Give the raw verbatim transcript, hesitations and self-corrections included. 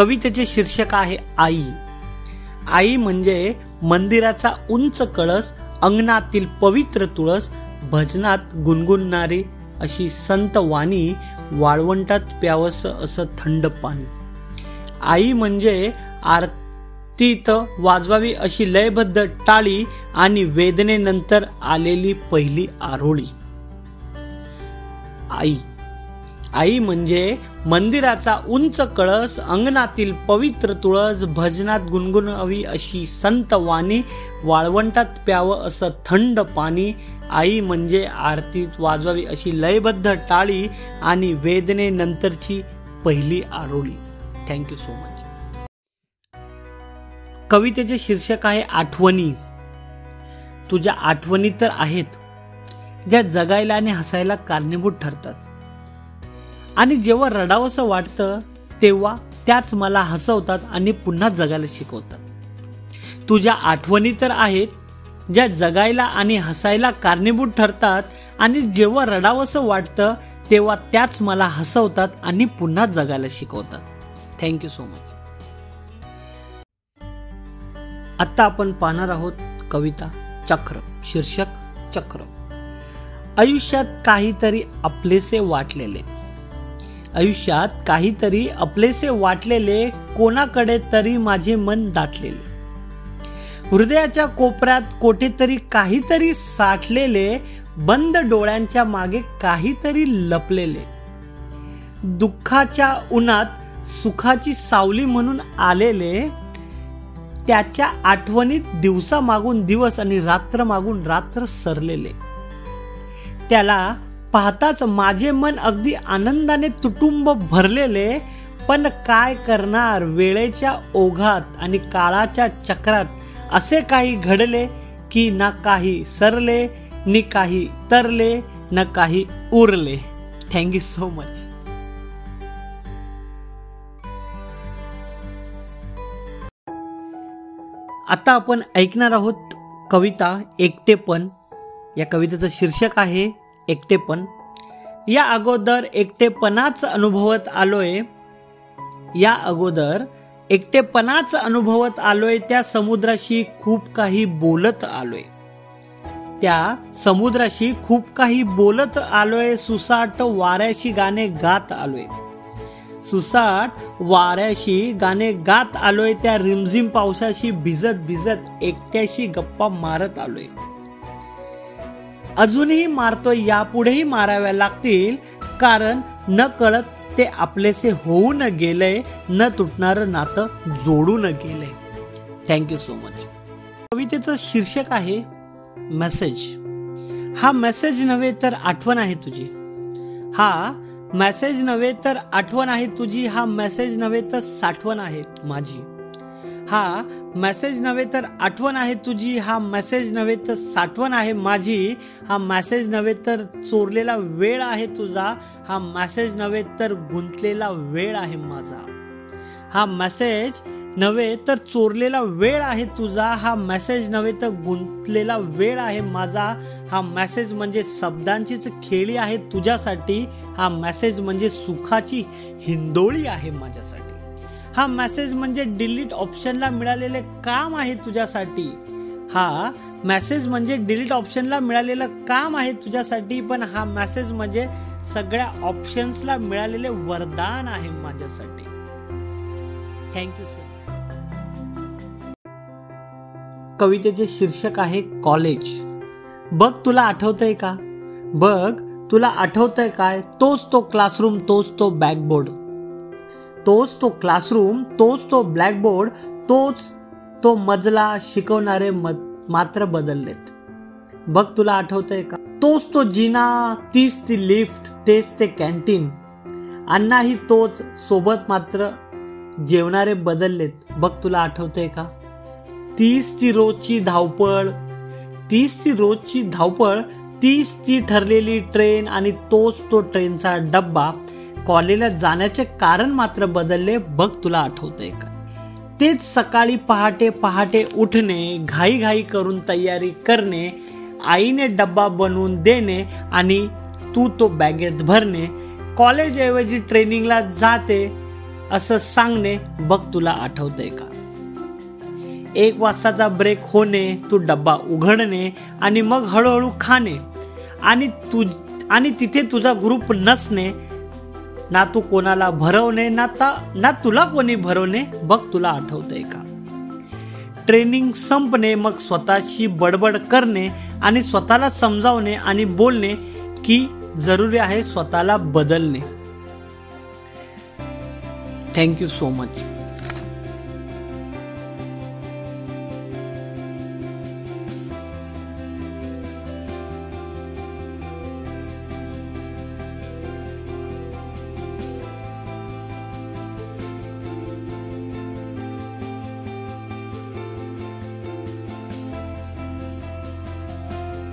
कवितेचे शीर्षक आहे आई. आई म्हणजे मंदिराचा उंच कळस, अंगणातील पवित्र तुळस, भजनात गुणगुणणारी अशी संत वाणी, वाळवंटात प्यावसं असं थंड पाणी. आई म्हणजे आरतीत वाजवावी अशी लयबद्ध टाळी आणि वेदनेनंतर आलेली पहिली आरोळी. आई आई म्हणजे मंदिराचा उंच कळस, अंगणातील पवित्र तुळस, भजनात गुणगुणावी अशी संत वाणी, वाळवंटात प्यावं असं थंड पाणी. आई म्हणजे आरतीत वाजवावी अशी लयबद्ध टाळी आणि वेदनेनंतरची पहिली आरोळी. Thank you so much. कवितेचे शीर्षक आहे आठवणी. तुझ्या आठवणी तर आहेत ज्या जगायला आणि हसायला कारणीभूत ठरतात, आणि जेव्हा रडावंसं वाटतं तेव्हा त्याच मला हसवतात आणि पुन्हा जगायला शिकवतात. तुझ्या आठवणी तर आहेत ज्या जगायला आणि हसायला कारणीभूत ठरतात, आणि जेव्हा रडावंसं वाटतं तेव्हा त्याच मला हसवतात आणि पुन्हा जगायला शिकवतात. Thank you so much. आत्ता आपण पाहणार आहोत कविता चक्र. शीर्षक चक्र. आयुष्यात काहीतरी आपलेसे वाटलेले आयुष्यात काहीतरी आपलेसे वाटलेले कोणाकडे तरी माझे मन दाटलेले, हृदयाच्या कोपऱ्यात कोठेतरी काहीतरी साठलेले, बंद डोळ्यांच्या मागे काहीतरी लपलेले, दुःखाच्या उन्हात सुखाची सावली म्हणून आलेले, त्याच्या आठवणीत दिवसा मागून दिवस आणि रात्र मागून रात्र सरलेले. त्याला पाहताच माझे मन अगदी आनंदाने तुटुंब भरलेले, पण काय करणार, वेळेच्या ओघात आणि काळाच्या चक्रात असे काही घडले की ना काही सरले, नि काही तरले, ना काही उरले. Thank you so much. आता आपण ऐकणार आहोत कविता एकटेपण. या कवितेचं शीर्षक आहे एकटेपण. या अगोदर एकटेपणाच अनुभवत आलोय या अगोदर एकटेपणाच अनुभवत आलोय त्या समुद्राशी खूप काही बोलत आलोय त्या समुद्राशी खूप काही बोलत आलोय सुसाट वाऱ्याशी गाणे गात आलोय सुसाट वाऱ्याशी गाणे गात आलोय त्या रिमझिम पावसाशी भिजत भिजत एकट्याशी गप्पा मारत आलोय. अजूनही मारतो, यापुढेही माराव्या लागतील, कारण न कळत ते आपलेसे होऊन गेलंय, न तुटणारं नातं जोडून गेलंय. Thank you so much. कवितेचं शीर्षक आहे मेसेज. हा मेसेज नव्हे तर आठवण आहे तुझी हा मेसेज नव्हे तर आठवण आहे तुझी हा मेसेज नव्हे तर साठवण आहे माझी हा मेसेज नव्हे तर आठवण आहे तुझी हा मेसेज नव्हे तर साठवण आहे माझी हा मेसेज नव्हे तर चोरलेला वेळ आहे तुझा हा मेसेज नव्हे तर गुंतलेला वेळ आहे माझा हा मेसेज नव्हे तर चोरलेला वेळ आहे तुझा हा मेसेज नव्हे तर गुंतलेला वेळ आहे माझा हा मेसेज म्हणजे शब्दांचीच खेळी आहे तुझ्यासाठी हा मेसेज म्हणजे सुखाची हिंदोळी आहे माझ्यासाठी हा मेसेज म्हणजे डिलीट ऑप्शनला मिळालेले काम आहे तुझ्यासाठी हा मेसेज म्हणजे डिलीट ऑप्शनला मिळालेलं काम आहे तुझ्यासाठी पण हा मेसेज म्हणजे सगळ्या ऑप्शन्सला मिळालेले वरदान आहे माझ्यासाठी. Thank you so much. कवितेचे शीर्षक आहे कॉलेज. बघ तुला आठवतंय का बघ तुला आठवतंय काय तोच तो क्लासरूम, तोच तो बॅकबोर्ड तोच तो क्लासरूम तोच तो ब्लॅकबोर्ड तोच तो मजला, शिकवणारे मात्र बदललेत. बघ तुला आठवतंय का तोच तो जिना, तीच ती लिफ्ट, तेच ते कॅन्टीन, अण्णाही तोच, सोबत मात्र जेवणारे बदललेत. बघ तुला आठवतंय का तीच ती रोजची धावपळ तीच ती रोजची धावपळ तीच ती ठरलेली ट्रेन आणि तोच तो ट्रेनचा डब्बा, कॉलेजला जाण्याचे कारण मात्र बदलले. बघ तुला आठवतंय का तेच सकाळी पहाटे पहाटे उठणे, घाई घाई करून तयारी करणे, आईने डब्बा बनवून देणे आणि तू तो बॅगेत भरणे, कॉलेजऐवजी ट्रेनिंगला जाते, असं सांगणे बघ तुला आठवतंय का. एक वाजताचा ब्रेक होणे, तू डब्बा उघडणे आणि मग हळूहळू खाणे आणि तुझ आणि तिथे तुझा ग्रुप नसणे, ना तू कोणाला भरवणे ना ता ना तुला कोणी भरवणे बघ तुला आठवतंय का. ट्रेनिंग संपणे, मग स्वतःशी बडबड करणे आणि स्वतःला समजावणे आणि बोलणे की जरुरी आहे स्वतःला बदलणे. Thank you so much.